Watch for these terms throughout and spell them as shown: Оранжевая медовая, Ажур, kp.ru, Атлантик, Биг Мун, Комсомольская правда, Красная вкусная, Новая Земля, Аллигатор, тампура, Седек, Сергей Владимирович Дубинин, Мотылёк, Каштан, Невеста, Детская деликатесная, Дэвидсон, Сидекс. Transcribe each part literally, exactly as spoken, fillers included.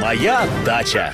Моя дача.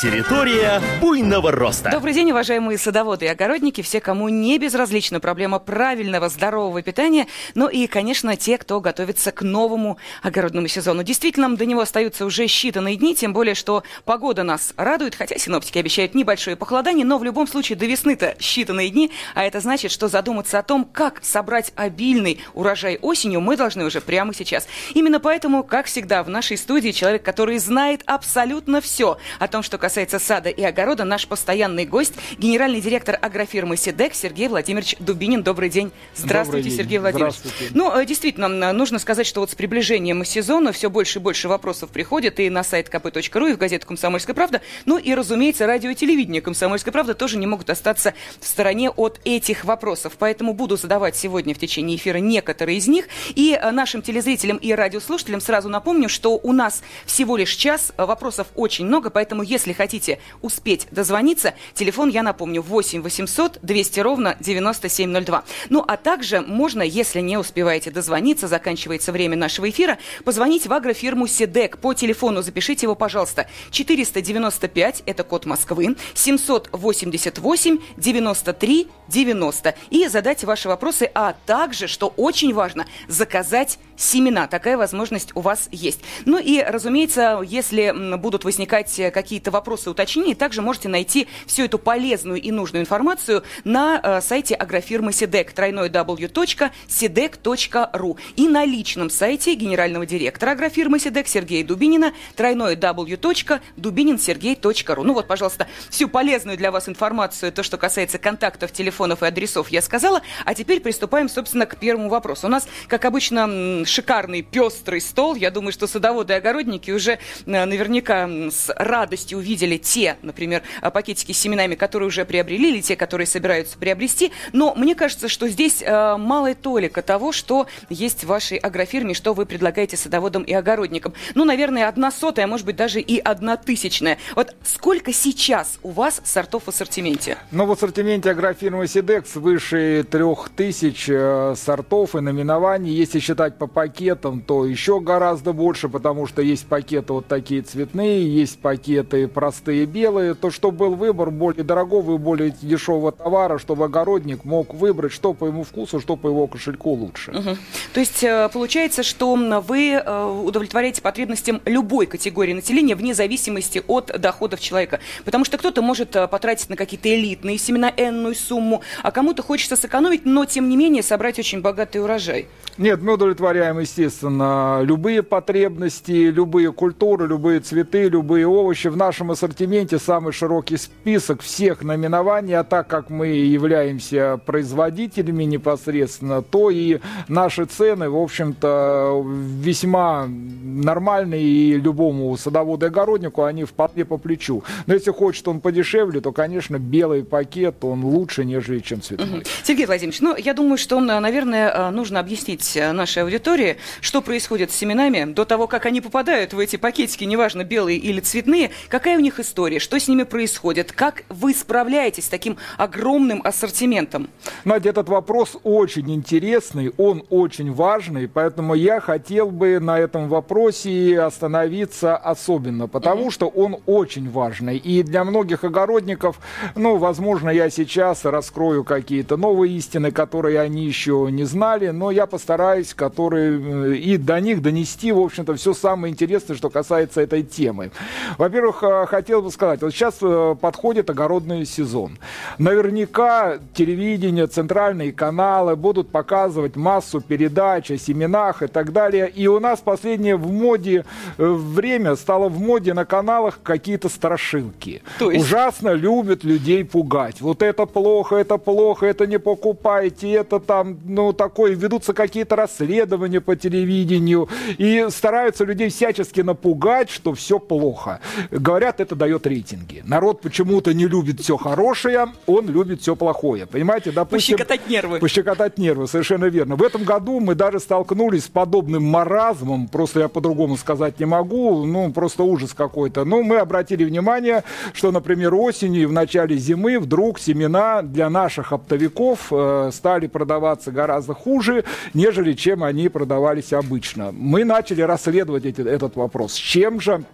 Территория буйного роста. Добрый день, уважаемые садоводы и огородники, все, кому не безразлична проблема правильного, здорового питания, ну и, конечно, те, кто готовится к новому огородному сезону. Действительно, до него остаются уже считанные дни, тем более, что погода нас радует, хотя синоптики обещают небольшое похолодание, но в любом случае до весны-то считанные дни, а это значит, что задуматься о том, как собрать обильный урожай осенью, мы должны уже прямо сейчас. Именно поэтому, как всегда, в нашей студии человек, который знает абсолютно все о том, что касается сада и огорода, наш постоянный гость, генеральный директор агрофирмы «Седек» Сергей Владимирович Дубинин. Добрый день. Здравствуйте, Добрый день. Сергей Владимирович. Здравствуйте. Ну, действительно, нужно сказать, что вот с приближением к сезону все больше и больше вопросов приходит и на сайт ка пэ точка ру, и в газету «Комсомольская правда». Ну и, разумеется, радио и телевидение «Комсомольская правда» тоже не могут остаться в стороне от этих вопросов. Поэтому буду задавать сегодня в течение эфира некоторые из них. И нашим телезрителям и радиослушателям сразу напомню, что у нас всего лишь час, вопросов очень много, поэтому если Если хотите успеть дозвониться, телефон, я напомню, восемь восемьсот двести ровно девяносто семь ноль два. Ну, а также можно, если не успеваете дозвониться, заканчивается время нашего эфира, позвонить в агрофирму «Седек». По телефону запишите его, пожалуйста, четыреста девяносто пять, это код Москвы, семь восемь восемь девяносто три девяносто, и задать ваши вопросы, а также, что очень важно, заказать семена. Такая возможность у вас есть. Ну и, разумеется, если будут возникать какие-то вопросы, вопросы уточнений, также можете найти всю эту полезную и нужную информацию на э, сайте агрофирмы «Седек» дабл ю дабл ю дабл ю точка седек точка ру и на личном сайте генерального директора агрофирмы «Седек» Сергея Дубинина дабл ю дабл ю дабл ю точка дубинин сергей точка ру. Ну вот, пожалуйста, всю полезную для вас информацию, то, что касается контактов, телефонов и адресов, я сказала. А теперь приступаем, собственно, к первому вопросу. У нас, как обычно, шикарный пестрый стол. Я думаю, что садоводы и огородники уже э, наверняка с радостью увидели видели те, например, пакетики с семенами, которые уже приобрели, или те, которые собираются приобрести. Но мне кажется, что здесь э, малая толика того, что есть в вашей агрофирме, что вы предлагаете садоводам и огородникам. Ну, наверное, одна сотая, может быть, даже и одна тысячная. Вот сколько сейчас у вас сортов в ассортименте? Ну, в ассортименте агрофирмы «Сидекс» выше трех тысяч э, сортов и номинований. Если считать по пакетам, то еще гораздо больше, потому что есть пакеты вот такие цветные, есть пакеты простые белые, то чтобы был выбор более дорогого и более дешевого товара, чтобы огородник мог выбрать, что по ему вкусу, что по его кошельку лучше. Угу. То есть получается, что вы удовлетворяете потребностям любой категории населения вне зависимости от доходов человека. Потому что кто-то может потратить на какие-то элитные семена энную сумму, а кому-то хочется сэкономить, но тем не менее собрать очень богатый урожай. Нет, мы удовлетворяем, естественно, любые потребности, любые культуры, любые цветы, любые овощи. В нашем В ассортименте самый широкий список всех номинований, а так как мы являемся производителями непосредственно, то и наши цены, в общем-то, весьма нормальные, и любому садоводу и огороднику они вполне по плечу. Но если хочет он подешевле, то, конечно, белый пакет, он лучше, нежели чем цветной. Угу. Сергей Владимирович, ну, я думаю, что, наверное, нужно объяснить нашей аудитории, что происходит с семенами до того, как они попадают в эти пакетики, неважно, белые или цветные, какая у них история, что с ними происходит, как вы справляетесь с таким огромным ассортиментом? Надя, этот вопрос очень интересный, он очень важный, поэтому я хотел бы на этом вопросе остановиться особенно, потому mm-hmm. что он очень важный. И для многих огородников, ну, возможно, я сейчас раскрою какие-то новые истины, которые они еще не знали, но я постараюсь, которые и до них донести, в общем-то, все самое интересное, что касается этой темы. Во-первых, хотел бы сказать, вот сейчас подходит огородный сезон. Наверняка телевидение, центральные каналы будут показывать массу передач о семенах и так далее. И у нас в последнее в моде время стало в моде на каналах какие-то страшилки. То есть... Ужасно любят людей пугать. Вот это плохо, это плохо, это не покупайте, это там, ну, такое. Ведутся какие-то расследования по телевидению и стараются людей всячески напугать, что все плохо. Говорят, это дает рейтинги. Народ почему-то не любит все хорошее, он любит все плохое. Понимаете, допустим... Пощекотать нервы. Пощекотать нервы, совершенно верно. В этом году мы даже столкнулись с подобным маразмом, просто я по-другому сказать не могу, ну, просто ужас какой-то. Но мы обратили внимание, что, например, осенью и в начале зимы вдруг семена для наших оптовиков э, стали продаваться гораздо хуже, нежели чем они продавались обычно. Мы начали расследовать эти, этот вопрос. С чем же...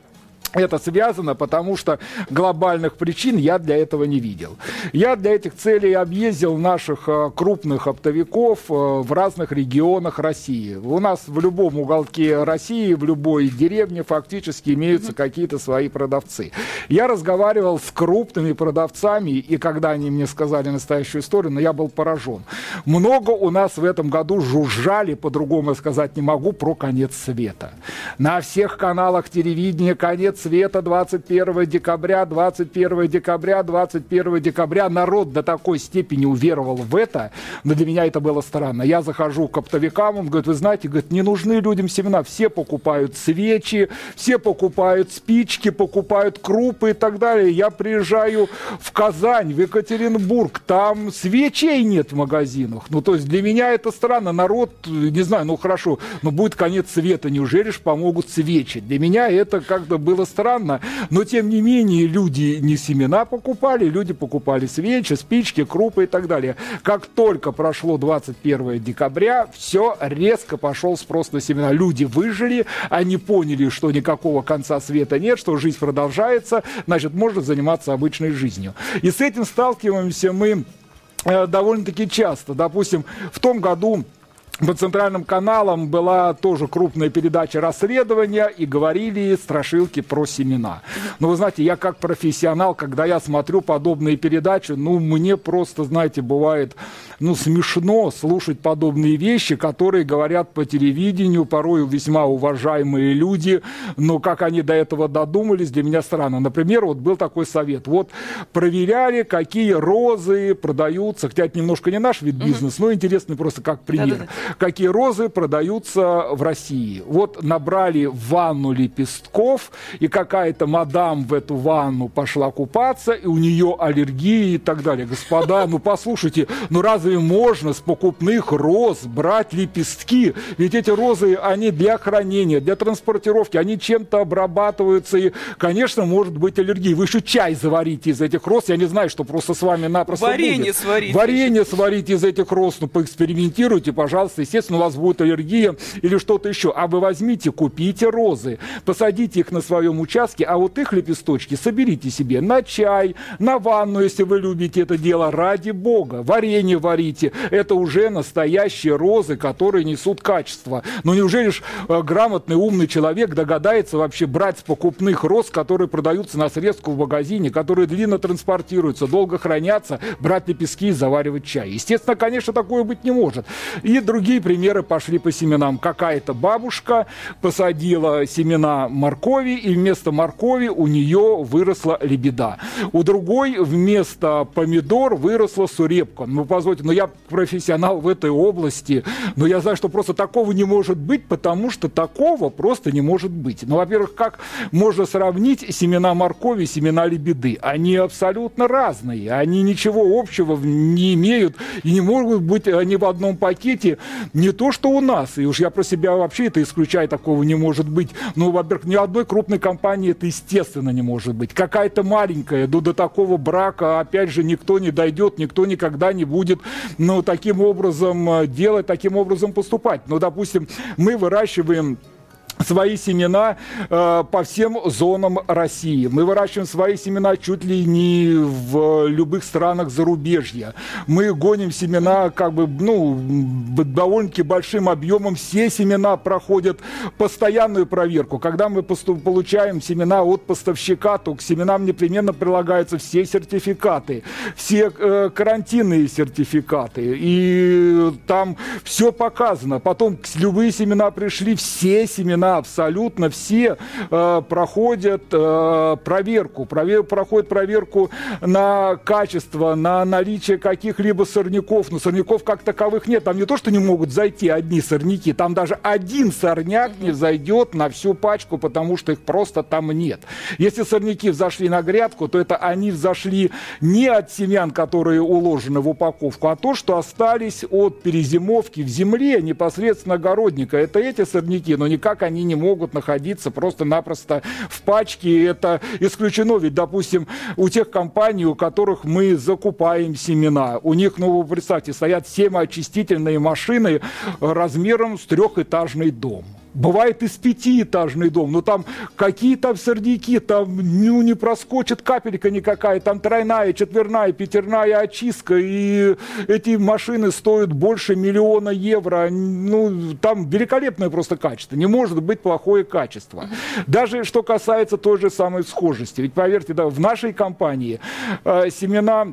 это связано, потому что глобальных причин я для этого не видел. Я для этих целей объездил наших крупных оптовиков в разных регионах России. У нас в любом уголке России, в любой деревне фактически имеются какие-то свои продавцы. Я разговаривал с крупными продавцами, и когда они мне сказали настоящую историю, но я был поражен. Много у нас в этом году жужжали, по-другому сказать не могу, про конец света. На всех каналах телевидения конец света двадцать первого декабря, двадцать первого декабря, двадцать первого декабря. Народ до такой степени уверовал в это, но для меня это было странно. Я захожу к оптовикам, он говорит, вы знаете, говорит, не нужны людям семена, все покупают свечи, все покупают спички, покупают крупы и так далее. Я приезжаю в Казань, в Екатеринбург, там свечей нет в магазинах. Ну, то есть для меня это странно. Народ, не знаю, ну хорошо, но будет конец света, неужели ж помогут свечи? Для меня это как-то было странно, но тем не менее люди не семена покупали, люди покупали свечи, спички, крупы и так далее. Как только прошло двадцать первого декабря, все, резко пошел спрос на семена. Люди выжили, они поняли, что никакого конца света нет, что жизнь продолжается, значит, можно заниматься обычной жизнью. И с этим сталкиваемся мы э, довольно-таки часто. Допустим, в том году по центральным каналам была тоже крупная передача расследования, и говорили страшилки про семена. Но вы знаете, я как профессионал, когда я смотрю подобные передачи, ну, мне просто, знаете, бывает, ну, смешно слушать подобные вещи, которые говорят по телевидению, порою весьма уважаемые люди, но как они до этого додумались, для меня странно. Например, вот был такой совет, вот проверяли, какие розы продаются, хотя это немножко не наш вид бизнеса, но интересно просто как пример. Какие розы продаются в России. Вот набрали в ванну лепестков, и какая-то мадам в эту ванну пошла купаться, и у нее аллергия и так далее. Господа, ну послушайте, ну разве можно с покупных роз брать лепестки? Ведь эти розы, они для хранения, для транспортировки, они чем-то обрабатываются, и, конечно, может быть аллергия. Вы еще чай заварите из этих роз, я не знаю, что просто с вами напросто варенье будет. Сварить. Варенье сварите из этих роз, ну поэкспериментируйте, пожалуйста. Естественно, у вас будет аллергия или что-то еще. А вы возьмите, купите розы, посадите их на своем участке, а вот их лепесточки соберите себе на чай, на ванну, если вы любите это дело, ради бога. Варенье варите. Это уже настоящие розы, которые несут качество. Но неужели ж грамотный, умный человек догадается вообще брать с покупных роз, которые продаются на срезку в магазине, которые длинно транспортируются, долго хранятся, брать лепестки и заваривать чай? Естественно, конечно, такое быть не может. И другие Другие примеры пошли по семенам. Какая-то бабушка посадила семена моркови, и вместо моркови у нее выросла лебеда. У другой вместо помидор выросла сурепка. Ну, позвольте, но я профессионал в этой области, но я знаю, что просто такого не может быть, потому что такого просто не может быть. Ну, во-первых, как можно сравнить семена моркови и семена лебеды? Они абсолютно разные, они ничего общего не имеют, и не могут быть они в одном пакете. Не то, что у нас, и уж я про себя вообще это исключаю, такого не может быть. Ну, во-первых, ни одной крупной компании это, естественно, не может быть. Какая-то маленькая, ну, до такого брака, опять же, никто не дойдет, никто никогда не будет, ну, таким образом делать, таким образом поступать. Ну, допустим, мы выращиваем свои семена э, по всем зонам России. Мы выращиваем свои семена чуть ли не в любых странах зарубежья. Мы гоним семена как бы, ну, довольно-таки большим объемом. Все семена проходят постоянную проверку. Когда мы поступ- получаем семена от поставщика, то к семенам непременно прилагаются все сертификаты, все э, карантинные сертификаты. И там все показано. Потом любые семена пришли, все семена абсолютно все э, проходят э, проверку, провер, проходят проверку на качество, на наличие каких-либо сорняков. Но сорняков как таковых нет. Там не то, что не могут зайти одни сорняки, там даже один сорняк не зайдет на всю пачку, потому что их просто там нет. Если сорняки взошли на грядку, то это они взошли не от семян, которые уложены в упаковку, а то, что остались от перезимовки в земле непосредственно огородника. Это эти сорняки, но никак они не могут находиться просто-напросто в пачке. Это исключено. Ведь, допустим, у тех компаний, у которых мы закупаем семена, у них, ну, вы представьте, стоят семяочистительные машины размером с трехэтажный дом. Бывает из пятиэтажный дом, но там какие там сорняки, там ну, не проскочит капелька никакая, там тройная, четверная, пятерная очистка, и эти машины стоят больше миллиона евро. Ну, там великолепное просто качество, не может быть плохое качество. Даже что касается той же самой схожести. Ведь, поверьте, да, в нашей компании э, семена...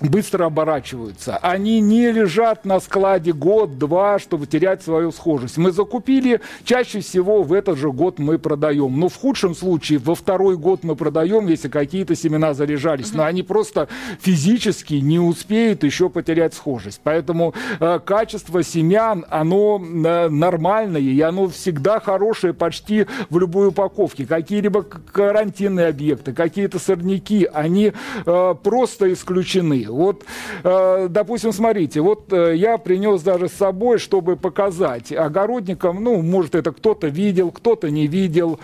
быстро оборачиваются. Они не лежат на складе год-два, чтобы терять свою схожесть. Мы закупили, чаще всего в этот же год мы продаем. Но в худшем случае во второй год мы продаем, если какие-то семена заряжались. Но они просто физически не успеют еще потерять схожесть. Поэтому э, качество семян, оно э, нормальное, и оно всегда хорошее почти в любой упаковке. Какие-либо карантинные объекты, какие-то сорняки, они э, просто исключены. Вот, допустим, смотрите, вот я принес даже с собой, чтобы показать огородникам, ну, может, это кто-то видел, кто-то не видел.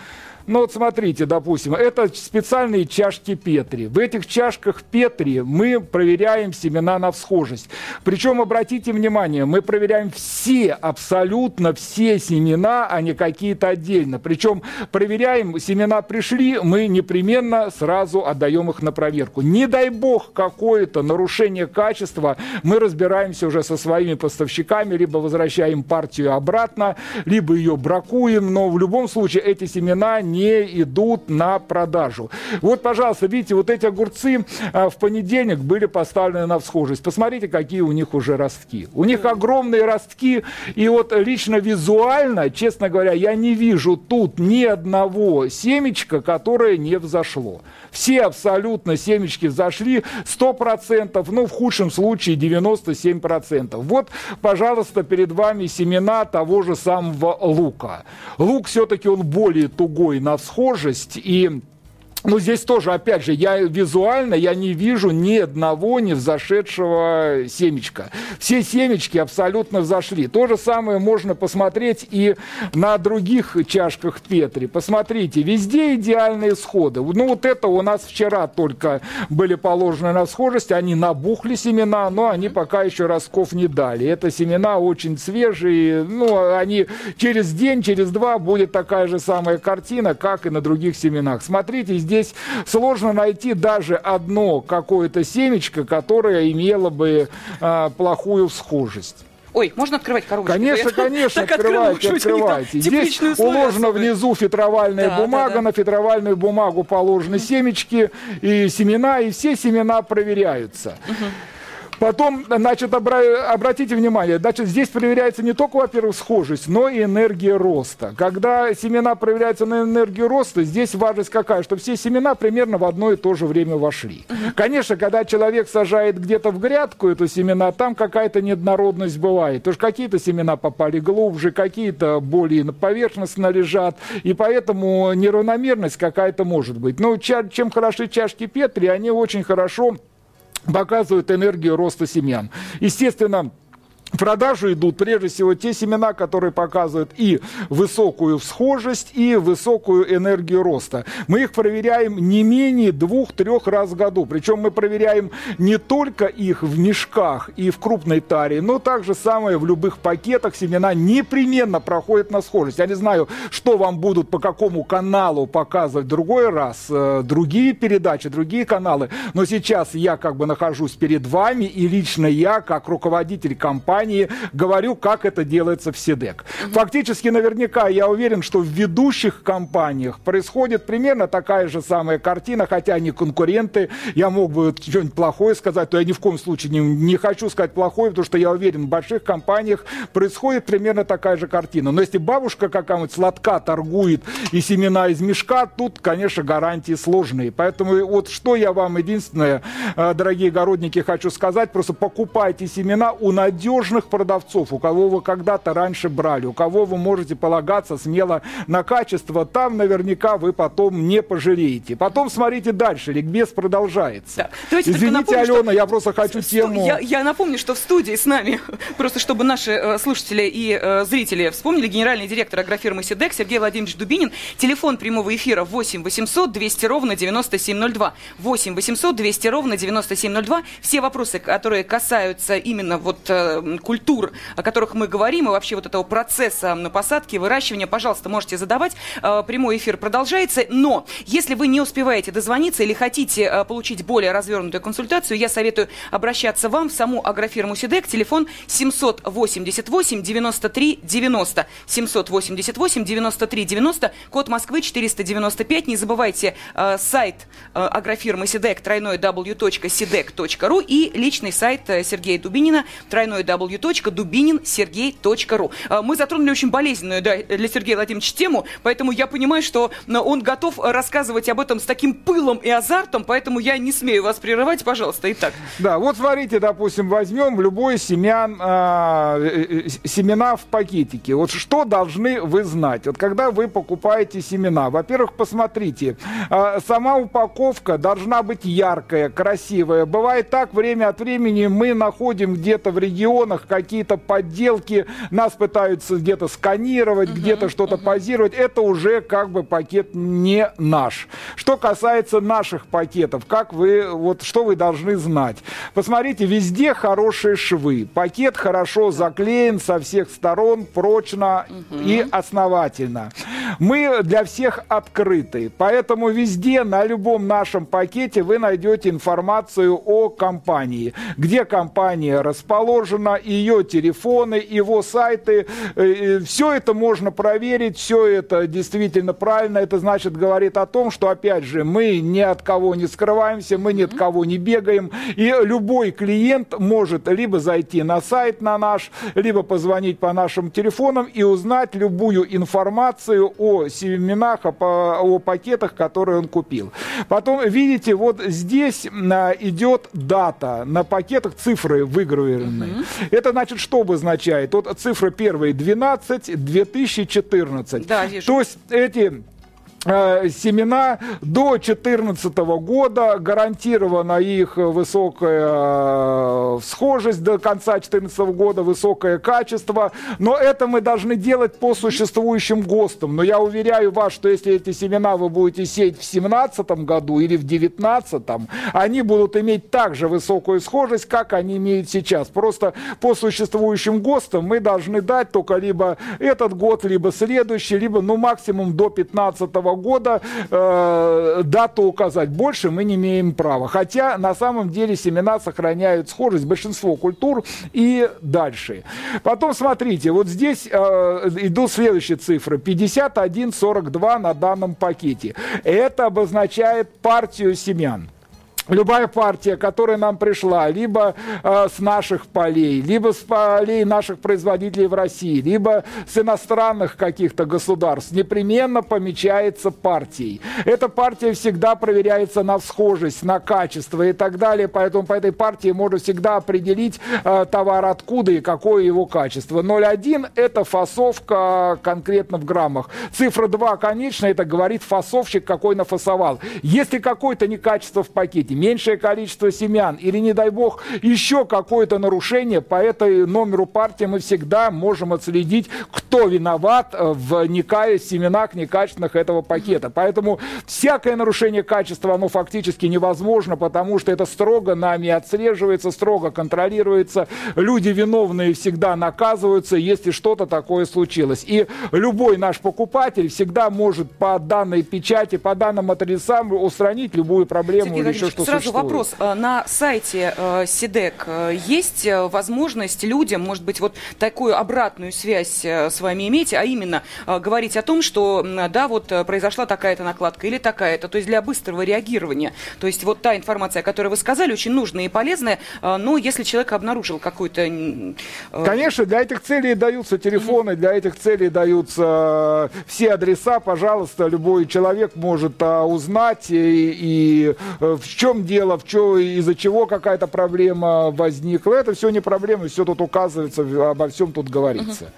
Ну вот смотрите, допустим, это специальные чашки Петри. В этих чашках Петри мы проверяем семена на всхожесть. Причем, обратите внимание, мы проверяем все, абсолютно все семена, а не какие-то отдельно. Причем проверяем, семена пришли, мы непременно сразу отдаем их на проверку. Не дай бог какое-то нарушение качества, мы разбираемся уже со своими поставщиками, либо возвращаем партию обратно, либо ее бракуем, но в любом случае эти семена не... не идут на продажу. Вот, пожалуйста, видите, вот эти огурцы а, в понедельник были поставлены на всхожесть. Посмотрите, какие у них уже ростки. У них огромные ростки, и вот лично визуально, честно говоря, я не вижу тут ни одного семечка, которое не взошло. Все абсолютно семечки взошли, сто процентов, ну, в худшем случае девяносто семь процентов. Вот, пожалуйста, перед вами семена того же самого лука. Лук все-таки он более тугой на всхожесть, и ну, здесь тоже, опять же, я визуально я не вижу ни одного не взошедшего семечка. Все семечки абсолютно взошли. То же самое можно посмотреть и на других чашках Петри. Посмотрите, везде идеальные сходы. Ну, вот это у нас вчера только были положены на схожесть. Они набухли семена, но они пока еще ростков не дали. Это семена очень свежие. Ну, они через день, через два будет такая же самая картина, как и на других семенах. Смотрите, здесь Здесь сложно найти даже одно какое-то семечко, которое имело бы э, плохую всхожесть. Ой, можно открывать коробочку? Конечно, конечно, открывайте, открывайте. Здесь уложена внизу фитровальная да, бумага, да, да. На фитровальную бумагу положены mm-hmm. семечки и семена, и все семена проверяются. Mm-hmm. Потом, значит, обра... обратите внимание, значит, здесь проверяется не только, во-первых, схожесть, но и энергия роста. Когда семена проверяются на энергию роста, здесь важность какая, что все семена примерно в одно и то же время вошли. Угу. Конечно, когда человек сажает где-то в грядку эту семена, там какая-то неоднородность бывает. Потому что какие-то семена попали глубже, какие-то более поверхностно лежат, и поэтому неравномерность какая-то может быть. Но чем хороши чашки Петри, они очень хорошо... показывают энергию роста семян. Естественно, в продажу идут прежде всего те семена, которые показывают и высокую всхожесть, и высокую энергию роста. Мы их проверяем не менее двух-трех раз в году. Причем мы проверяем не только их в мешках и в крупной таре, но также самое в любых пакетах семена непременно проходят на схожесть. Я не знаю, что вам будут по какому каналу показывать в другой раз, другие передачи, другие каналы. Но сейчас я как бы нахожусь перед вами, и лично я, как руководитель компании, говорю, как это делается в Седек. Mm-hmm. Фактически, наверняка, я уверен, что в ведущих компаниях происходит примерно такая же самая картина, хотя они конкуренты. Я мог бы что-нибудь плохое сказать, но я ни в коем случае не, не хочу сказать плохое, потому что я уверен, в больших компаниях происходит примерно такая же картина. Но если бабушка какая-нибудь с лотка торгует и семена из мешка, тут, конечно, гарантии сложные. Поэтому вот что я вам единственное, дорогие огородники, хочу сказать, просто покупайте семена у надежных продавцов, у кого вы когда-то раньше брали, у кого вы можете полагаться смело на качество, там наверняка вы потом не пожалеете. Потом смотрите дальше, ликбез продолжается. Да. Извините, напомню, Алена, что... я просто хочу Сто... тему... Я, я напомню, что в студии с нами, просто чтобы наши э, слушатели и э, зрители вспомнили, генеральный директор агрофирмы «Седек» Сергей Владимирович Дубинин. Телефон прямого эфира восемь восемьсот двести ровно девяносто семь ноль два. восемь восемьсот двести ровно девяносто семь ноль два. Все вопросы, которые касаются именно вот... Э, культур, о которых мы говорим, и вообще вот этого процесса посадки, выращивания, пожалуйста, можете задавать. Прямой эфир продолжается. Но если вы не успеваете дозвониться или хотите получить более развернутую консультацию, я советую обращаться вам в саму агрофирму «Седек». Телефон семь восемь восемь девять три девять ноль. семь восемь восемь девять три девять ноль. Код Москвы четыреста девяносто пять. Не забывайте э, сайт э, агрофирмы «Седек» тройной дабл ю точка седек точка ру и личный сайт Сергея Дубинина тройной дабл ю дабл ю дабл ю точка дубинин сергей точка ру. Э, мы затронули очень болезненную да, для Сергея Владимировича тему, поэтому я понимаю, что он готов рассказывать об этом с таким пылом и азартом, поэтому я не смею вас прерывать, пожалуйста. Итак. Да, вот смотрите, допустим, возьмем любой семян, э, э, семена в пакетике. Вот что должны вы знать? Вот когда вы покупаете семена, во-первых, посмотрите, э, сама упаковка должна быть яркая, красивая. Бывает так, время от времени мы находим где-то в регионах какие-то подделки, нас пытаются где-то сканировать, угу, где-то что-то угу. позировать. Это уже как бы пакет не наш. Что касается наших пакетов, как вы, вот что вы должны знать? Посмотрите, везде хорошие швы. Пакет хорошо заклеен со всех сторон, прочно угу. и основательно. Мы для всех открыты, поэтому везде, на любом нашем пакете вы найдете информацию о компании, где компания расположена, ее телефоны, его сайты. Все это можно проверить, все это действительно правильно. Это значит, говорит о том, что, опять же, мы ни от кого не скрываемся, мы ни от кого не бегаем. И любой клиент может либо зайти на сайт на наш, либо позвонить по нашим телефонам и узнать любую информацию о семенах, о пакетах, которые он купил. Потом, видите, вот здесь идет дата. На пакетах цифры выгравированы. Mm-hmm. Это значит, что обозначает? Вот цифра первая двенадцать две тысячи четырнадцать. Да, вижу. То есть эти... семена до две тысячи четырнадцатого года, гарантирована их высокая схожесть, до конца две тысячи четырнадцатого года высокое качество, но это мы должны делать по существующим ГОСТам. Но я уверяю вас, что если эти семена вы будете сеять в две тысячи семнадцатом году или в две тысячи девятнадцатом, они будут иметь также высокую схожесть, как они имеют сейчас. Просто по существующим ГОСТам мы должны дать только либо этот год, либо следующий, либо ну, максимум до две тысячи пятнадцатого года. года э, дату указать. Больше мы не имеем права. Хотя на самом деле семена сохраняют схожесть большинство культур и дальше. Потом смотрите, вот здесь э, идут следующие цифры. пятьдесят один сорок два на данном пакете. Это обозначает партию семян. Любая партия, которая нам пришла, либо э, с наших полей, либо с полей наших производителей в России, либо с иностранных каких-то государств, непременно помечается партией. Эта партия всегда проверяется на схожесть, на качество и так далее, поэтому по этой партии можно всегда определить э, товар откуда и какое его качество. ноль один – это фасовка конкретно в граммах. Цифра два, конечно, это говорит фасовщик, какой нафасовал. Если какое-то некачество в пакете, меньшее количество семян или, не дай бог, еще какое-то нарушение, по этой номеру партии мы всегда можем отследить, кто виноват в нека... семенах некачественных этого пакета. Поэтому всякое нарушение качества, оно фактически невозможно, потому что это строго нами отслеживается, строго контролируется. Люди виновные всегда наказываются, если что-то такое случилось. И любой наш покупатель всегда может по данной печати, по данным адресам устранить любую проблему или еще что-то. Сразу существует. Вопрос. На сайте Седек есть возможность людям, может быть, вот такую обратную связь с вами иметь, а именно говорить о том, что да, вот произошла такая-то накладка или такая-то, то есть для быстрого реагирования. То есть вот та информация, о которой вы сказали, очень нужная и полезная, но если человек обнаружил какую-то... Конечно, для этих целей даются телефоны, для этих целей даются все адреса, пожалуйста, любой человек может узнать и... и в чем дело, в чем, из-за чего какая-то проблема возникла. Это все не проблема, все тут указывается, обо всем тут говорится. Uh-huh.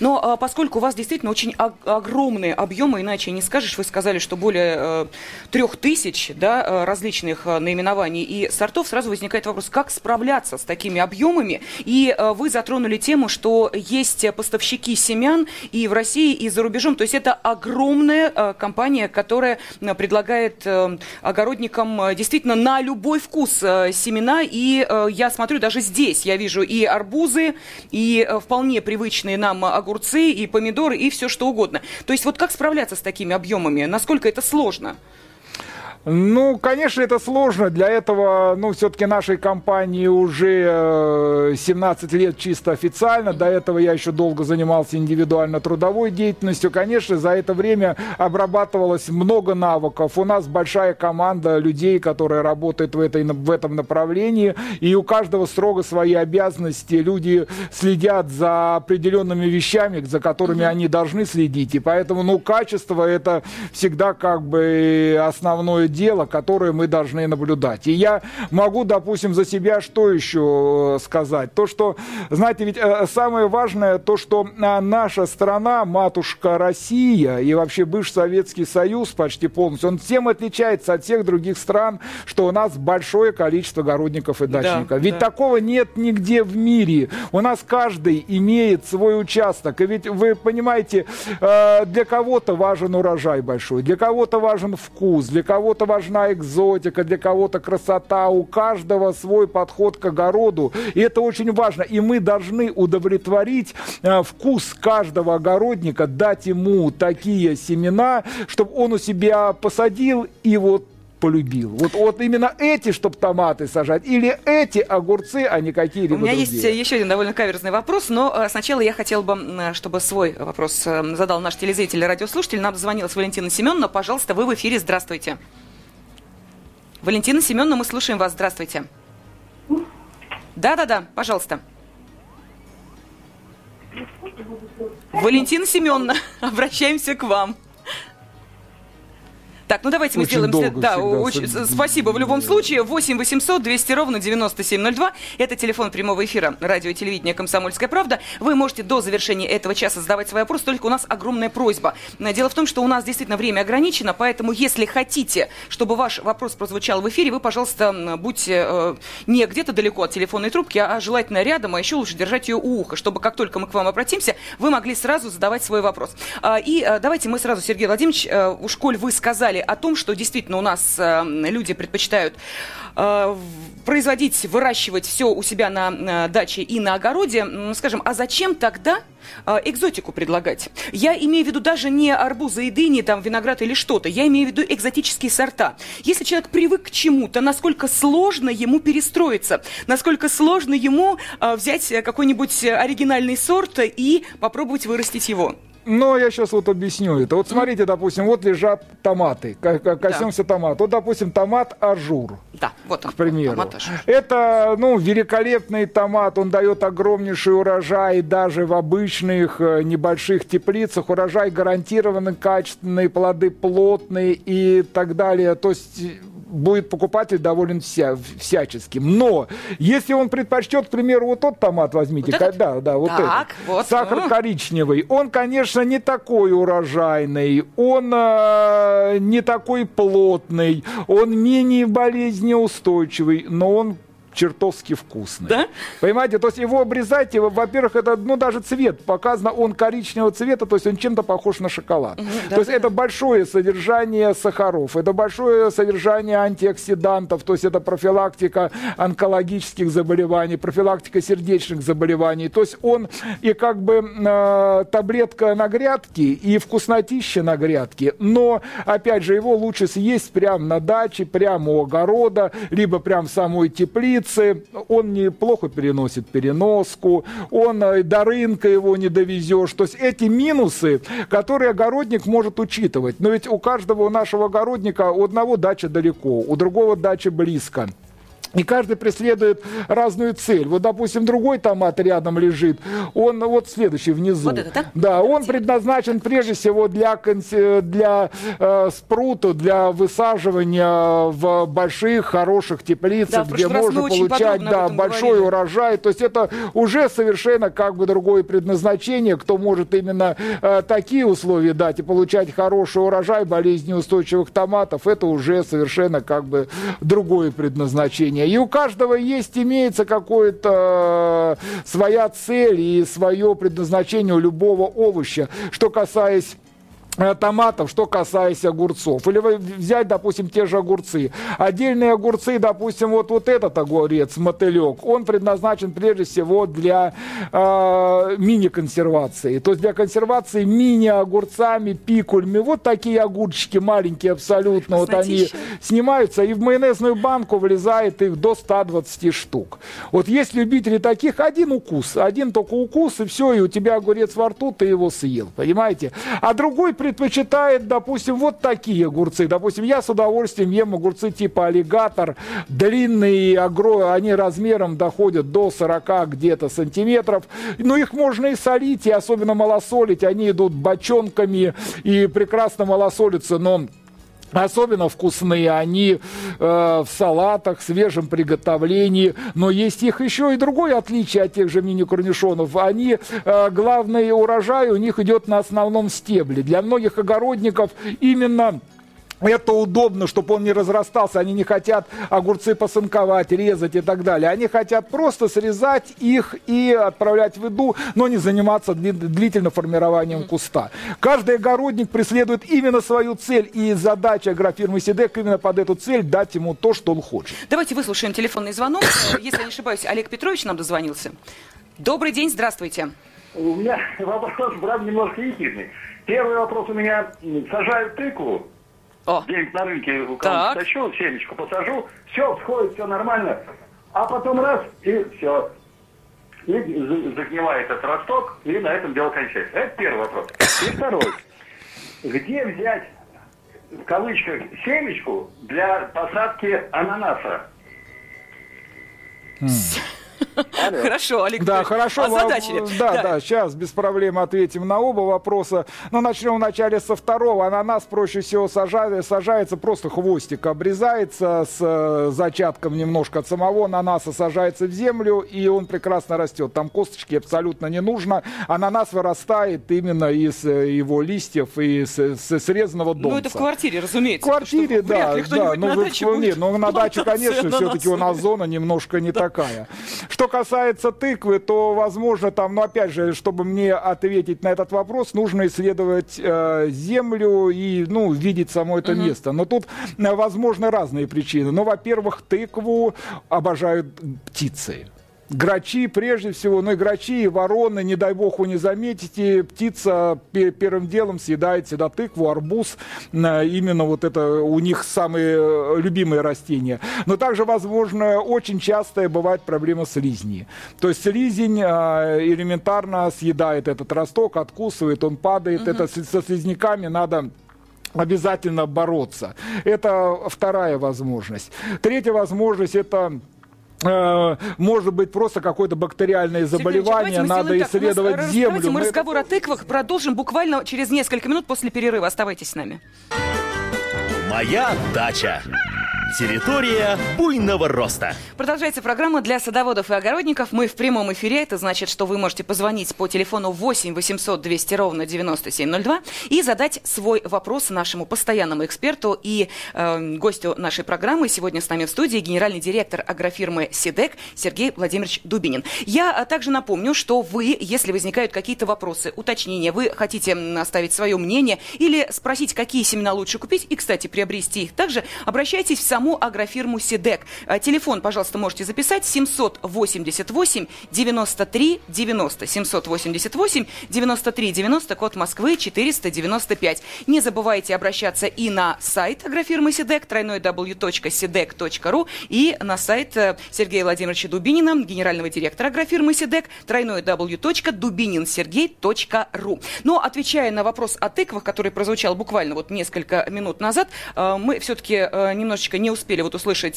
Но а, поскольку у вас действительно очень о- огромные объемы, иначе не скажешь, вы сказали, что более трех э, тысяч да, различных э, наименований и сортов, сразу возникает вопрос, как справляться с такими объемами. И э, вы затронули тему, что есть поставщики семян и в России, и за рубежом. То есть это огромная э, компания, которая предлагает э, огородникам действительно на любой вкус э, семена. И э, я смотрю, даже здесь я вижу и арбузы, и э, вполне привычные нам огурцы, и помидоры, и все что угодно. То есть вот как справляться с такими объемами? Насколько это сложно? Ну, конечно, это сложно. Для этого, ну, все-таки нашей компании уже семнадцать лет чисто официально. До этого я еще долго занимался индивидуально трудовой деятельностью. Конечно, за это время обрабатывалось много навыков. У нас большая команда людей, которые работают в, этой, в этом направлении. И у каждого строго свои обязанности. Люди следят за определенными вещами, за которыми mm-hmm. они должны следить. И поэтому, ну, качество – это всегда как бы основное дело, которое мы должны наблюдать. И я могу, допустим, за себя что еще сказать? То, что, знаете, ведь самое важное, то, что наша страна, матушка Россия и вообще бывший Советский Союз почти полностью, он всем отличается от всех других стран, что у нас большое количество огородников и дачников. Да, ведь да. такого нет нигде в мире. У нас каждый имеет свой участок. И ведь вы понимаете, для кого-то важен урожай большой, для кого-то важен вкус, для кого-то важна экзотика, для кого-то красота. У каждого свой подход к огороду. И это очень важно. И мы должны удовлетворить э, вкус каждого огородника, дать ему такие семена, чтобы он у себя посадил и вот полюбил. Вот, вот именно эти, чтобы томаты сажать, или эти огурцы, а не какие-либо другие. У меня другие. Есть еще один довольно каверзный вопрос, но сначала я хотела бы, чтобы свой вопрос задал наш телезритель и радиослушатель. Нам дозвонилась Валентина Семеновна. Пожалуйста, вы в эфире. Здравствуйте. Валентина Семеновна, мы слушаем вас. Здравствуйте. Да-да-да, пожалуйста. Валентина Семеновна, обращаемся к вам. Так, ну давайте очень мы сделаем... Да, очень... Спасибо. В любом случае, восемь восемьсот двести ровно девяносто семь ноль два. Это телефон прямого эфира радио и телевидения «Комсомольская правда». Вы можете до завершения этого часа задавать свой вопрос, только у нас огромная просьба. Дело в том, что у нас действительно время ограничено, поэтому если хотите, чтобы ваш вопрос прозвучал в эфире, вы, пожалуйста, будьте э, не где-то далеко от телефонной трубки, а желательно рядом, а еще лучше держать ее у уха, чтобы как только мы к вам обратимся, вы могли сразу задавать свой вопрос. А, и а, давайте мы сразу, Сергей Владимирович, э, уж коль вы сказали о том, что действительно у нас э, люди предпочитают э, производить, выращивать все у себя на, на даче и на огороде, ну, скажем, а зачем тогда э, экзотику предлагать? Я имею в виду даже не арбузы и дыни, там, виноград или что-то, я имею в виду экзотические сорта. Если человек привык к чему-то, насколько сложно ему перестроиться, насколько сложно ему э, взять какой-нибудь оригинальный сорт и попробовать вырастить его? Ну, я сейчас вот объясню это. Вот смотрите, допустим, вот лежат томаты. Коснемся да. томат. Вот, допустим, томат Ажур. Да, вот он, к примеру. Томат Ажур. Это, ну, великолепный томат. Он дает огромнейший урожай. Даже в обычных небольших теплицах урожай гарантированный, качественные, плоды плотные и так далее. То есть... будет покупатель доволен вся, всяческим. Но если он предпочтет, к примеру, вот тот томат возьмите, вот этот? Да, да, вот так, этот, вот. Сахар mm. коричневый, он, конечно, не такой урожайный, он э, не такой плотный, он менее болезнеустойчивый, но он чертовски вкусный. Да? Понимаете, то есть его обрезать, его, во-первых, это, ну, даже цвет показано, он коричневого цвета, то есть он чем-то похож на шоколад. Угу, да, то есть да. это большое содержание сахаров, это большое содержание антиоксидантов, то есть это профилактика онкологических заболеваний, профилактика сердечных заболеваний. То есть он и как бы э, таблетка на грядке, и вкуснотища на грядке, но, опять же, его лучше съесть прямо на даче, прямо у огорода, либо прямо в самой теплице. Он неплохо переносит переноску, он до рынка его не довезешь. То есть эти минусы, которые огородник может учитывать. Но ведь у каждого нашего огородника у одного дача далеко, у другого дача близко. И каждый преследует разную цель. Вот, допустим, другой томат рядом лежит, он вот следующий внизу. Вот это, так? Да, он предназначен прежде всего для, для э, спрута, для высаживания в больших, хороших теплицах, да, где можно получать да, большой говорили. урожай. То есть это уже совершенно как бы другое предназначение, кто может именно э, такие условия дать и получать хороший урожай болезнеустойчивых томатов, это уже совершенно как бы другое предназначение. И у каждого есть, имеется какая-то э, своя цель и свое предназначение у любого овоща. Что касается томатов, что касается огурцов. Или взять, допустим, те же огурцы. Отдельные огурцы, допустим, вот, вот этот огурец, мотылёк, он предназначен прежде всего для э, мини-консервации. То есть для консервации мини-огурцами, пикулями. Вот такие огурчики маленькие абсолютно. Вот они снимаются, и в майонезную банку влезает их до ста двадцати штук. Вот есть любители таких, один укус. Один только укус, и все, и у тебя огурец во рту, ты его съел. Понимаете? А другой предпочитает, допустим, вот такие огурцы. Допустим, я с удовольствием ем огурцы типа аллигатор, длинные, огромные, они размером доходят до сорока где-то сантиметров. Но их можно и солить, и особенно малосолить. Они идут бочонками и прекрасно малосолятся, но... Особенно вкусные они э, в салатах, свежем приготовлении. Но есть их еще и другое отличие от тех же мини-корнишонов. Они, э, главный урожай у них идет на основном стебле. Для многих огородников именно... Это удобно, чтобы он не разрастался. Они не хотят огурцы посынковать, резать и так далее. Они хотят просто срезать их и отправлять в еду, но не заниматься длительным формированием куста. Каждый огородник преследует именно свою цель. И задача агрофирмы «Седек» именно под эту цель дать ему то, что он хочет. Давайте выслушаем телефонный звонок. Если я не ошибаюсь, Олег Петрович нам дозвонился. Добрый день, здравствуйте. У меня вопрос, брат, немножко ехидный. Первый вопрос у меня. Сажают тыкву. О. День на рынке стащу, семечку посажу, все, всходит, все нормально. А потом раз, и все. И загнивает этот росток, и на этом дело кончается. Это первый вопрос. И второй. Где взять, в кавычках, семечку для посадки ананаса? Алло. Хорошо, Олег. Да, хорошо. А задачи? Да, да, да, сейчас без проблем ответим на оба вопроса. Но начнем вначале со второго. Ананас проще всего сажа... сажается, просто хвостик обрезается с зачатком немножко от самого ананаса, сажается в землю, и он прекрасно растет. Там косточки абсолютно не нужно. Ананас вырастает именно из его листьев и из срезанного донца. Ну, это в квартире, разумеется. В квартире, да. да ну, на даче, вы... Нет, ну, на даче, конечно, все-таки у нас зона немножко не такая. Что касается тыквы, то, возможно, там, ну, опять же, чтобы мне ответить на этот вопрос, нужно исследовать э, землю и, ну, видеть само это [S2] Uh-huh. [S1] Место. Но тут, возможно, разные причины. Ну, во-первых, тыкву обожают птицы. Грачи прежде всего, ну и грачи, и вороны, не дай бог вы не заметите, птица первым делом съедает всегда тыкву, арбуз, именно вот это у них самые любимые растения. Но также, возможно, очень часто бывает проблема слизни. То есть слизень элементарно съедает этот росток, откусывает, он падает, [S2] Угу. [S1] Это со слизняками надо... обязательно бороться. Это вторая возможность. Третья возможность – это... может быть, просто какое-то бактериальное заболевание, надо исследовать так. землю. Мы, мы разговор о тыквах продолжим буквально через несколько минут после перерыва. Оставайтесь с нами. Моя дача. Территория буйного роста. Продолжается программа для садоводов и огородников. Мы в прямом эфире. Это значит, что вы можете позвонить по телефону восемь восемьсот двести ровно девяносто семь ноль два и задать свой вопрос нашему постоянному эксперту и э, гостю нашей программы. Сегодня с нами в студии генеральный директор агрофирмы «Седек» Сергей Владимирович Дубинин. Я также напомню, что вы, если возникают какие-то вопросы, уточнения, вы хотите оставить свое мнение или спросить, какие семена лучше купить и, кстати, приобрести их также, обращайтесь в саму агрофирму «Седек». Телефон, пожалуйста, можете записать семь восемь восемь девять три девять ноль. семь восемь восемь девять три девять ноль, код Москвы четыреста девяносто пять. Не забывайте обращаться и на сайт агрофирмы «Седек», дабл ю дабл ю дабл ю точка седек точка ру, и на сайт Сергея Владимировича Дубинина, генерального директора агрофирмы «Седек», дабл ю дабл ю дабл ю точка дубинин сергей точка ру. Но, отвечая на вопрос о тыквах, который прозвучал буквально вот несколько минут назад, мы все-таки немножечко не успели вот услышать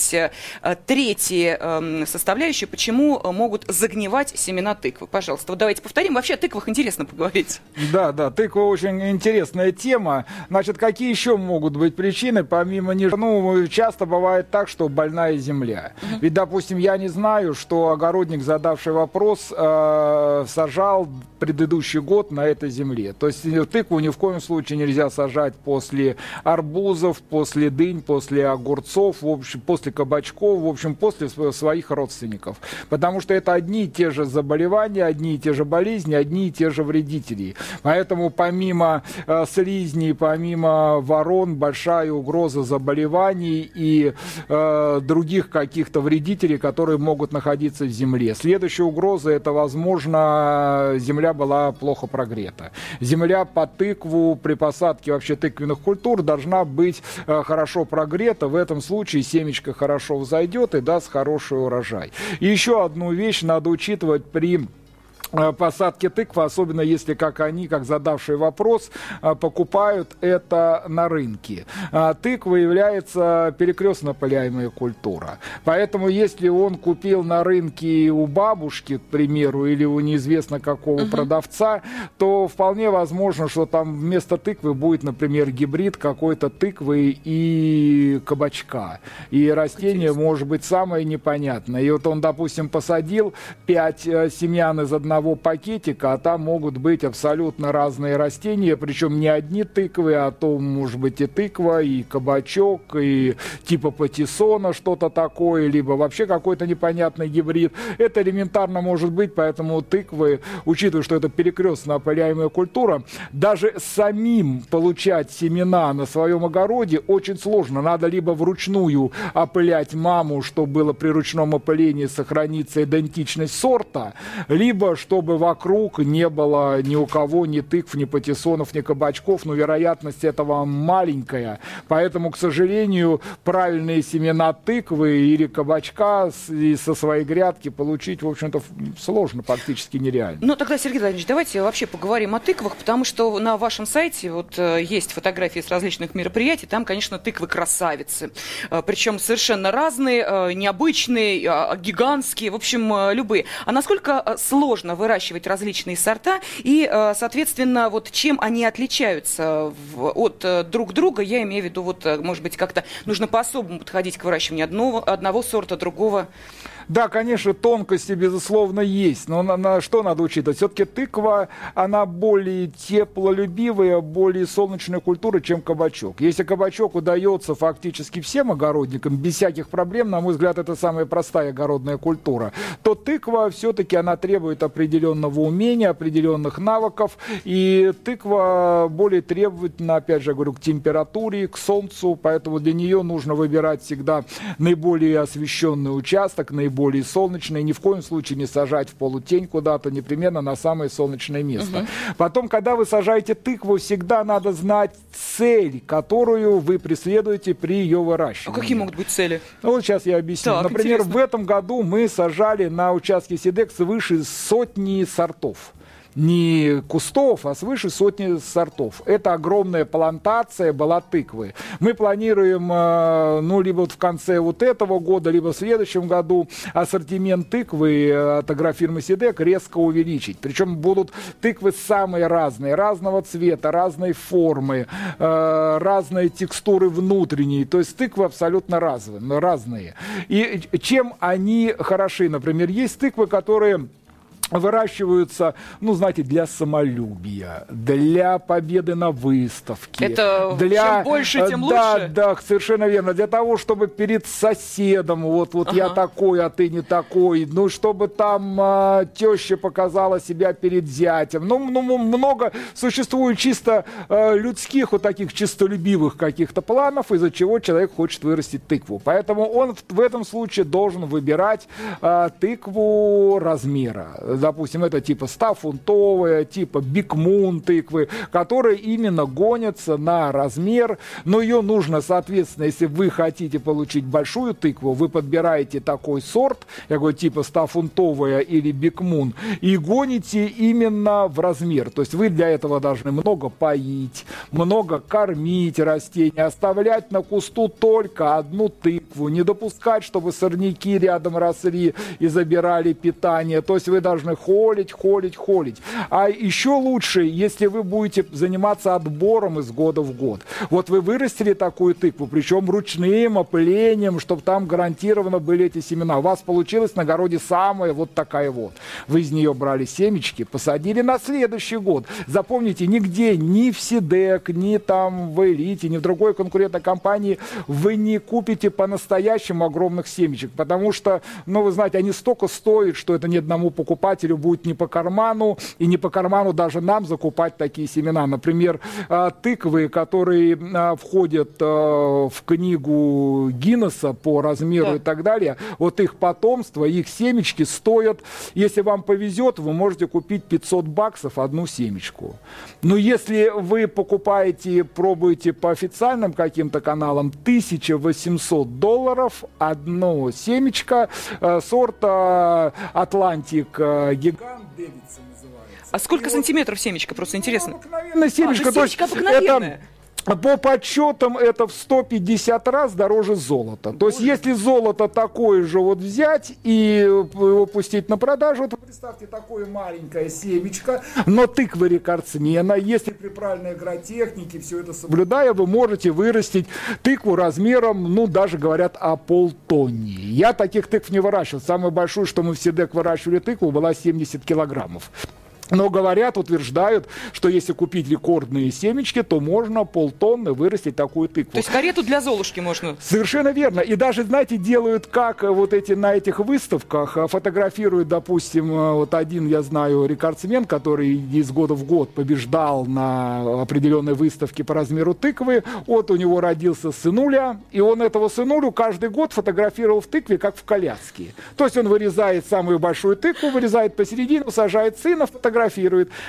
третью составляющую, почему могут загнивать семена тыквы. Пожалуйста, вот давайте повторим. Вообще о тыквах интересно поговорить. Да, да, тыква очень интересная тема. Значит, какие еще могут быть причины, помимо нежелания? Ну, часто бывает так, что больная земля. Угу. Ведь, допустим, я не знаю, что огородник, задавший вопрос, э, сажал предыдущий год на этой земле. То есть тыкву ни в коем случае нельзя сажать после арбузов, после дынь, после огурцов. кузнецов, в общем, после кабачков, в общем, после своих родственников. Потому что это одни и те же заболевания, одни и те же болезни, одни и те же вредители. Поэтому помимо э, слизней, помимо ворон, большая угроза заболеваний и э, других каких-то вредителей, которые могут находиться в земле. Следующая угроза – это, возможно, земля была плохо прогрета. Земля под тыкву при посадке вообще тыквенных культур должна быть э, хорошо прогрета. В этом случае семечко хорошо взойдет и даст хороший урожай. И еще одну вещь надо учитывать при посадки тыквы, особенно если, как они, как задавший вопрос, покупают это на рынке. Тыква является перекрестно пыляемая культура. Поэтому, если он купил на рынке у бабушки, к примеру, или у неизвестно какого uh-huh. продавца, то вполне возможно, что там вместо тыквы будет, например, гибрид какой-то тыквы и кабачка. И растение Интересно. может быть самое непонятное. И вот он, допустим, посадил пять семян из одного пакетика, а там могут быть абсолютно разные растения, причем не одни тыквы, а то может быть и тыква, и кабачок, и типа патиссона что-то такое, либо вообще какой-то непонятный гибрид. Это элементарно может быть, поэтому тыквы, учитывая, что это перекрестно опыляемая культура, даже самим получать семена на своем огороде очень сложно. Надо либо вручную опылять маму, чтобы было при ручном опылении сохранится идентичность сорта, либо чтобы вокруг не было ни у кого ни тыкв, ни патиссонов, ни кабачков, но вероятность этого маленькая. Поэтому, к сожалению, правильные семена тыквы или кабачка со своей грядки получить, в общем-то, сложно, практически нереально. Ну, тогда, Сергей Владимирович, давайте вообще поговорим о тыквах, потому что на вашем сайте вот есть фотографии с различных мероприятий, там, конечно, тыквы-красавицы. Причем совершенно разные, необычные, гигантские, в общем, любые. А насколько сложно выращивать различные сорта, и, соответственно, вот чем они отличаются от друг друга, я имею в виду, вот, может быть, как-то нужно по-особому подходить к выращиванию одного, одного сорта, другого? Да, конечно, тонкости, безусловно, есть, но на, на что надо учитывать? Все-таки тыква, она более теплолюбивая, более солнечная культура, чем кабачок. Если кабачок удается фактически всем огородникам, без всяких проблем, на мой взгляд, это самая простая огородная культура, то тыква все-таки, она требует определенного умения, определенных навыков, и тыква более требовательна, опять же, я говорю, к температуре, к солнцу, поэтому для нее нужно выбирать всегда наиболее освещенный участок, наиболее более солнечные, ни в коем случае не сажать в полутень куда-то, непременно на самое солнечное место. Угу. Потом, когда вы сажаете тыкву, всегда надо знать цель, которую вы преследуете при ее выращивании. А какие могут быть цели? Ну, вот сейчас я объясню. Так, Например, интересно. в этом году мы сажали на участке Сидекс свыше сотни сортов. Не кустов, а свыше сотни сортов. Это огромная плантация была тыквы. Мы планируем, ну, либо вот в конце вот этого года, либо в следующем году ассортимент тыквы от агрофирмы «Седек» резко увеличить. Причем будут тыквы самые разные, разного цвета, разной формы, разной текстуры внутренней. То есть тыквы абсолютно разные. И чем они хороши? Например, есть тыквы, которые выращиваются, ну, знаете, для самолюбия, для победы на выставке. Это для... чем больше, тем да, лучше? Да, да, совершенно верно. Для того, чтобы перед соседом, вот, вот ага. я такой, а ты не такой, ну, чтобы там а, теща показала себя перед зятем. Ну, ну много существует чисто а, людских, вот таких чистолюбивых каких-то планов, из-за чего человек хочет вырастить тыкву. Поэтому он в, в этом случае должен выбирать а, тыкву размера. Допустим, это типа ста фунтовая, типа Биг Мун тыквы, которые именно гонятся на размер. Но ее нужно, соответственно, если вы хотите получить большую тыкву, вы подбираете такой сорт, я говорю, типа ста фунтовая или Биг Мун, и гоните именно в размер. То есть вы для этого должны много поить, много кормить растения, оставлять на кусту только одну тыкву, не допускать, чтобы сорняки рядом росли и забирали питание. То есть вы должны можно холить, холить, холить. А еще лучше, если вы будете заниматься отбором из года в год. Вот вы вырастили такую тыкву, причем ручным опылением, чтобы там гарантированно были эти семена. У вас получилась на огороде самая вот такая вот. Вы из нее брали семечки, посадили на следующий год. Запомните, нигде, ни в Седек, ни там в Элите, ни в другой конкурентной компании вы не купите по-настоящему огромных семечек, потому что, ну, вы знаете, они столько стоят, что это ни одному покупателю будет не по карману, и не по карману даже нам закупать такие семена. Например, тыквы, которые входят в книгу Гиннесса по размеру, да, и так далее, вот их потомство, их семечки стоят, если вам повезет, вы можете купить пятьсот баксов одну семечку. Но если вы покупаете, пробуете по официальным каким-то каналам, тысяча восемьсот долларов одно семечко сорта Атлантик гигант, Дэвидсон называется. А сколько и сантиметров вот... семечко? Просто интересно. Ну, обыкновенная семечка. А, то есть семечко обыкновенная. Это... По подсчетам это в сто пятьдесят раз дороже золота. Боже. То есть если золото такое же вот взять и его пустить на продажу, то представьте, такое маленькое семечко, но тыква рекордсмена, если при правильной агротехнике все это соблюдая, вы можете вырастить тыкву размером, ну даже говорят о полтонне. Я таких тыкв не выращивал. Самое большое, что мы в Седек выращивали тыкву, была семьдесят килограммов. Но говорят, утверждают, что если купить рекордные семечки, то можно полтонны вырастить такую тыкву. То есть карету для Золушки можно? Совершенно верно. И даже, знаете, делают как вот эти на этих выставках. Фотографируют, допустим, вот один, я знаю, рекордсмен, который из года в год побеждал на определенной выставке по размеру тыквы. Вот у него родился сынуля, и он этого сынулю каждый год фотографировал в тыкве, как в коляске. То есть он вырезает самую большую тыкву, вырезает посередину, сажает сына, фотографирует.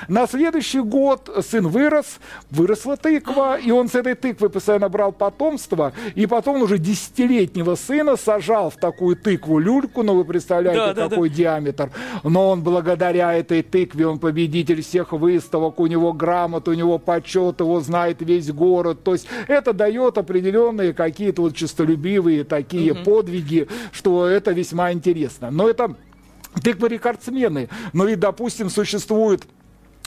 На следующий год сын вырос, выросла тыква, и он с этой тыквы постоянно брал потомство, и потом уже десятилетнего сына сажал в такую тыкву люльку, ну вы представляете, да, какой да, да. диаметр. Но он благодаря этой тыкве, он победитель всех выставок, у него грамот, у него почет, его знает весь город. То есть это дает определенные какие-то вот честолюбивые такие угу. подвиги, что это весьма интересно. Но это... Тыквы рекордсмены, но и, допустим, существуют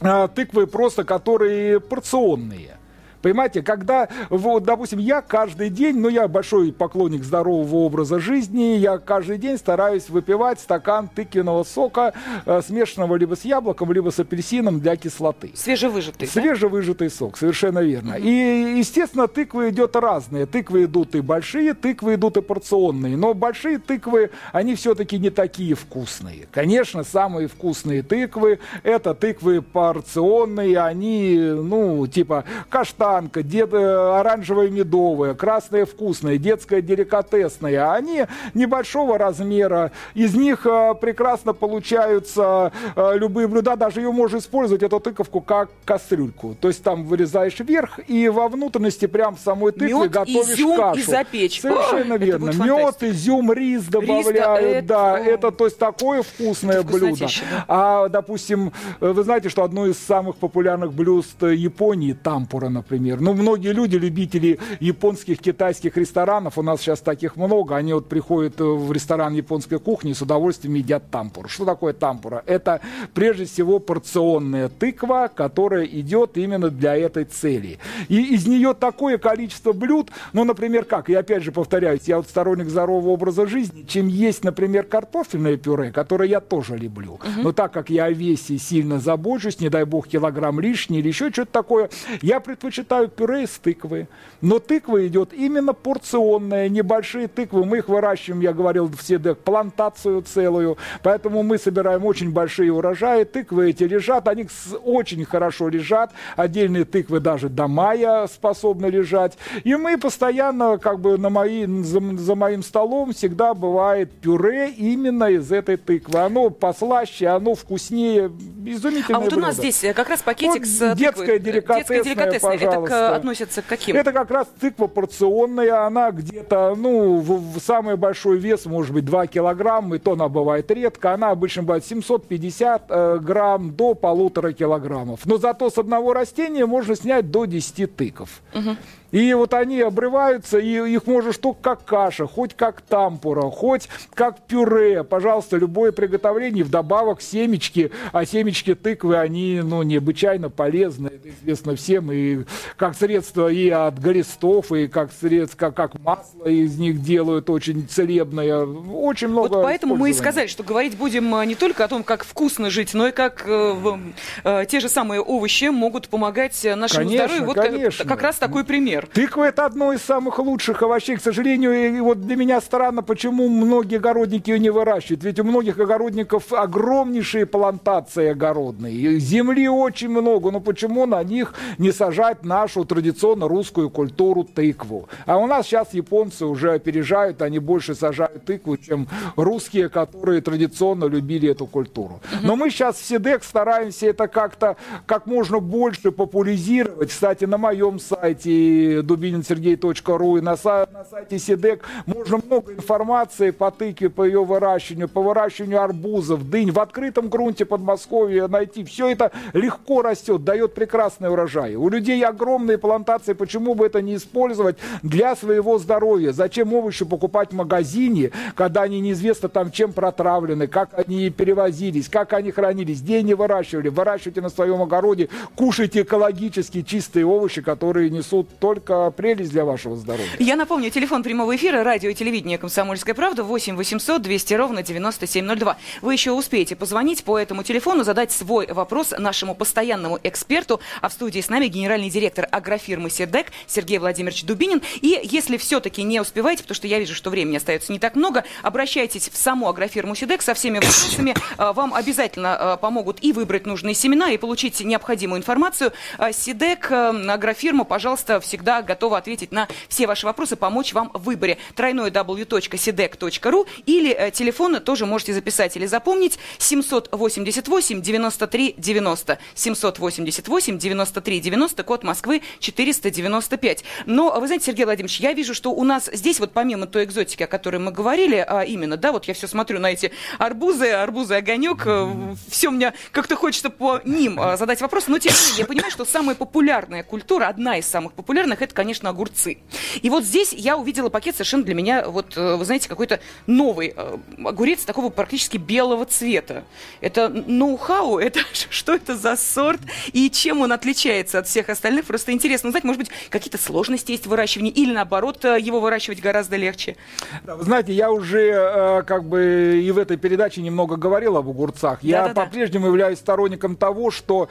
а, тыквы просто, которые порционные. Понимаете, когда, вот, допустим, я каждый день, ну, я большой поклонник здорового образа жизни, я каждый день стараюсь выпивать стакан тыквенного сока, э, смешанного либо с яблоком, либо с апельсином для кислоты. Свежевыжатый, Свежевыжатый да? сок, совершенно верно. Mm-hmm. И, естественно, тыквы идут разные. Тыквы идут и большие, тыквы идут и порционные. Но большие тыквы, они все-таки не такие вкусные. Конечно, самые вкусные тыквы, это тыквы порционные, они, ну, типа Каштан, Дед, оранжевая медовая, красная вкусная, детская деликатесная. Они небольшого размера. Из них э, прекрасно получаются э, любые блюда. Даже ее можно использовать, эту тыковку, как кастрюльку. То есть там вырезаешь вверх и во внутренности прям в самой тыкве мёд, готовишь изюм кашу. И запечь. Совершенно О, верно. Мед, изюм, рис добавляют. Рис, да, это... это то есть такое вкусное это блюдо. Да. А, допустим, вы знаете, что одно из самых популярных блюд Японии тампура, например. Ну, многие люди, любители японских, китайских ресторанов, у нас сейчас таких много, они вот приходят в ресторан японской кухни и с удовольствием едят тампуру. Что такое тампура? Это, прежде всего, порционная тыква, которая идет именно для этой цели. И из нее такое количество блюд, ну, например, как, я опять же повторяюсь, я вот сторонник здорового образа жизни, чем есть, например, картофельное пюре, которое я тоже люблю. Uh-huh. Но так как я о весе сильно забочусь, не дай бог килограмм лишний или еще что-то такое, я предпочитаю пюре из тыквы. Но тыква идет именно порционная, небольшие тыквы. Мы их выращиваем, я говорил, в Седек, плантацию целую. Поэтому мы собираем очень большие урожаи. Тыквы эти лежат, они очень хорошо лежат. Отдельные тыквы даже до мая способны лежать. И мы постоянно, как бы на мои, за, за моим столом всегда бывает пюре именно из этой тыквы. Оно послаще, оно вкуснее. Изумительное А вот у блюдо. Нас здесь как раз пакетик вот, с детская деликатесная, деликатесная, пожалуйста. К, относится к каким? Это как раз тыква порционная, она где-то, ну, в, в самый большой вес, может быть, два килограмма, и то она бывает редко, она обычно бывает семьсот пятьдесят э, грамм до полутора килограммов. Но зато с одного растения можно снять до десяти тыков. Угу. И вот они обрываются, и их можно что как каша, хоть как тампура, хоть как пюре. Пожалуйста, любое приготовление. Вдобавок семечки, а семечки тыквы, они ну, необычайно полезны. Это известно всем, и как средство и от глистов, и как средство, как масло из них делают, очень целебное. Очень много. Вот поэтому мы и сказали, что говорить будем не только о том, как вкусно жить, но и как э, э, те же самые овощи могут помогать нашему конечно, здоровью. Вот как, как раз такой пример. Тыква — это одно из самых лучших овощей. К сожалению, и вот для меня странно, почему многие огородники ее не выращивают. Ведь у многих огородников огромнейшие плантации огородные. Земли очень много, но почему на них не сажать нашу традиционно русскую культуру тыкву? А у нас сейчас японцы уже опережают, они больше сажают тыкву, чем русские, которые традиционно любили эту культуру. Но мы сейчас в Седек стараемся это как-то как можно больше популяризировать. Кстати, на моем сайте дубинин сергей точка ру и на, са- на сайте Седек можно много информации по тыкве, по ее выращиванию, по выращиванию арбузов, дынь. В открытом грунте Подмосковья найти. Все это легко растет, дает прекрасный урожай. У людей огромные плантации. Почему бы это не использовать для своего здоровья? Зачем овощи покупать в магазине, когда они неизвестно там чем протравлены, как они перевозились, как они хранились, где не выращивали? Выращивайте на своем огороде, кушайте экологически чистые овощи, которые несут только прелесть для вашего здоровья. Я напомню, телефон прямого эфира, радио и телевидение «Комсомольская правда» восемь восемьсот двести ровно девяносто семь ноль два. Вы еще успеете позвонить по этому телефону, задать свой вопрос нашему постоянному эксперту. А в студии с нами генеральный директор агрофирмы «Седек» Сергей Владимирович Дубинин. И если все-таки не успеваете, потому что я вижу, что времени остается не так много, обращайтесь в саму агрофирму «Седек» со всеми вопросами. Вам обязательно помогут и выбрать нужные семена, и получить необходимую информацию. «Седек», агрофирма, пожалуйста, всегда готова ответить на все ваши вопросы, помочь вам в выборе. Тройное дабл ю точка седек точка ру или телефон тоже можете записать или запомнить семь восемь восемь девять три девять ноль. семь восемь восемь девять три девять ноль, код Москвы четыреста девяносто пять. Но, вы знаете, Сергей Владимирович, я вижу, что у нас здесь, вот помимо той экзотики, о которой мы говорили, а именно, да, вот я все смотрю на эти арбузы, арбузы огонек, все мне как-то хочется по ним задать вопрос, но тем не менее, я понимаю, что самая популярная культура, одна из самых популярных, это, конечно, огурцы. И вот здесь я увидела пакет совершенно для меня, вот, вы знаете, какой-то новый огурец такого практически белого цвета. Это ноу-хау, это что это за сорт и чем он отличается от всех остальных? Просто интересно узнать, может быть, какие-то сложности есть в выращивании или, наоборот, его выращивать гораздо легче? Да, вы знаете, я уже как бы и в этой передаче немного говорил об огурцах. Я Да-да-да. по-прежнему являюсь сторонником того, что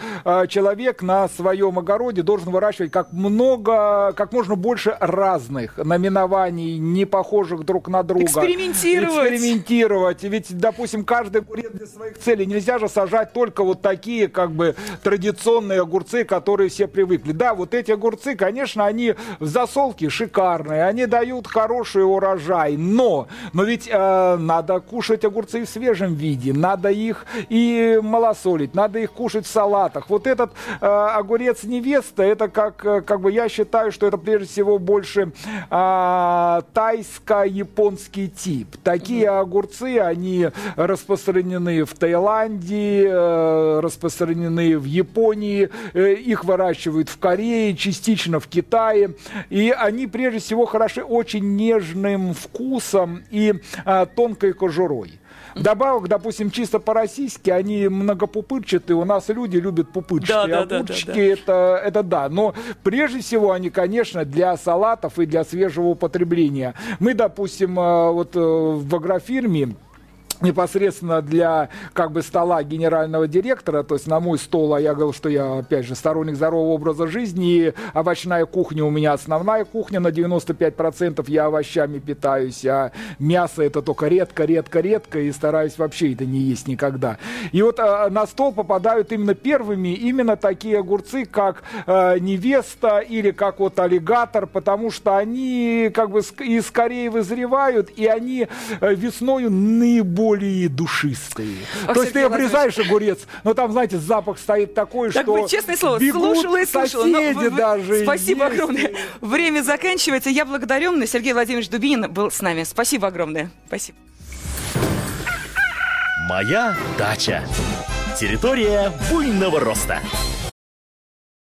человек на своем огороде должен выращивать как много, как можно больше разных наименований, не похожих друг на друга. Экспериментировать. Экспериментировать. Ведь, допустим, каждый огурец для своих целей. Нельзя же сажать только вот такие, как бы, традиционные огурцы, которые все привыкли. Да, вот эти огурцы, конечно, они в засолке шикарные, они дают хороший урожай, но, но ведь э, надо кушать огурцы в свежем виде, надо их и малосолить, надо их кушать в салатах. Вот этот э, огурец «Невеста», это как, как бы, я считаю, что это прежде всего больше э, тайско-японский тип. Такие mm-hmm. огурцы, они распространены в Таиланде, э, распространены в Японии, э, их выращивают в Корее, частично в Китае, и они прежде всего хороши очень нежным вкусом и э, тонкой кожурой. Добавок, допустим, чисто по-российски, они многопупырчатые, у нас люди любят пупырчатые, да, да, огурчики, да, да, да. Это, это да, но прежде всего они, конечно, для салатов и для свежего употребления. Мы, допустим, вот в агрофирме непосредственно для, как бы, стола генерального директора, то есть на мой стол, а я говорил, что я, опять же, сторонник здорового образа жизни, и овощная кухня у меня основная кухня, на девяносто пять процентов я овощами питаюсь, а мясо это только редко-редко-редко, и стараюсь вообще это не есть никогда. И вот а, на стол попадают именно первыми именно такие огурцы, как а, «Невеста» или как вот «Аллигатор», потому что они, как бы, ск- и скорее вызревают, и они а, весною наиболее более душистые. О, то есть ты обрезаешь огурец, но там, знаете, запах стоит такой, так что... Так, честное слово, слушала и слушала. Соседи, но вы, вы, даже спасибо есть. Огромное. Время заканчивается. Я благодарю. Сергей Владимирович Дубинин был с нами. Спасибо огромное. Спасибо. Моя дача. Территория буйного роста.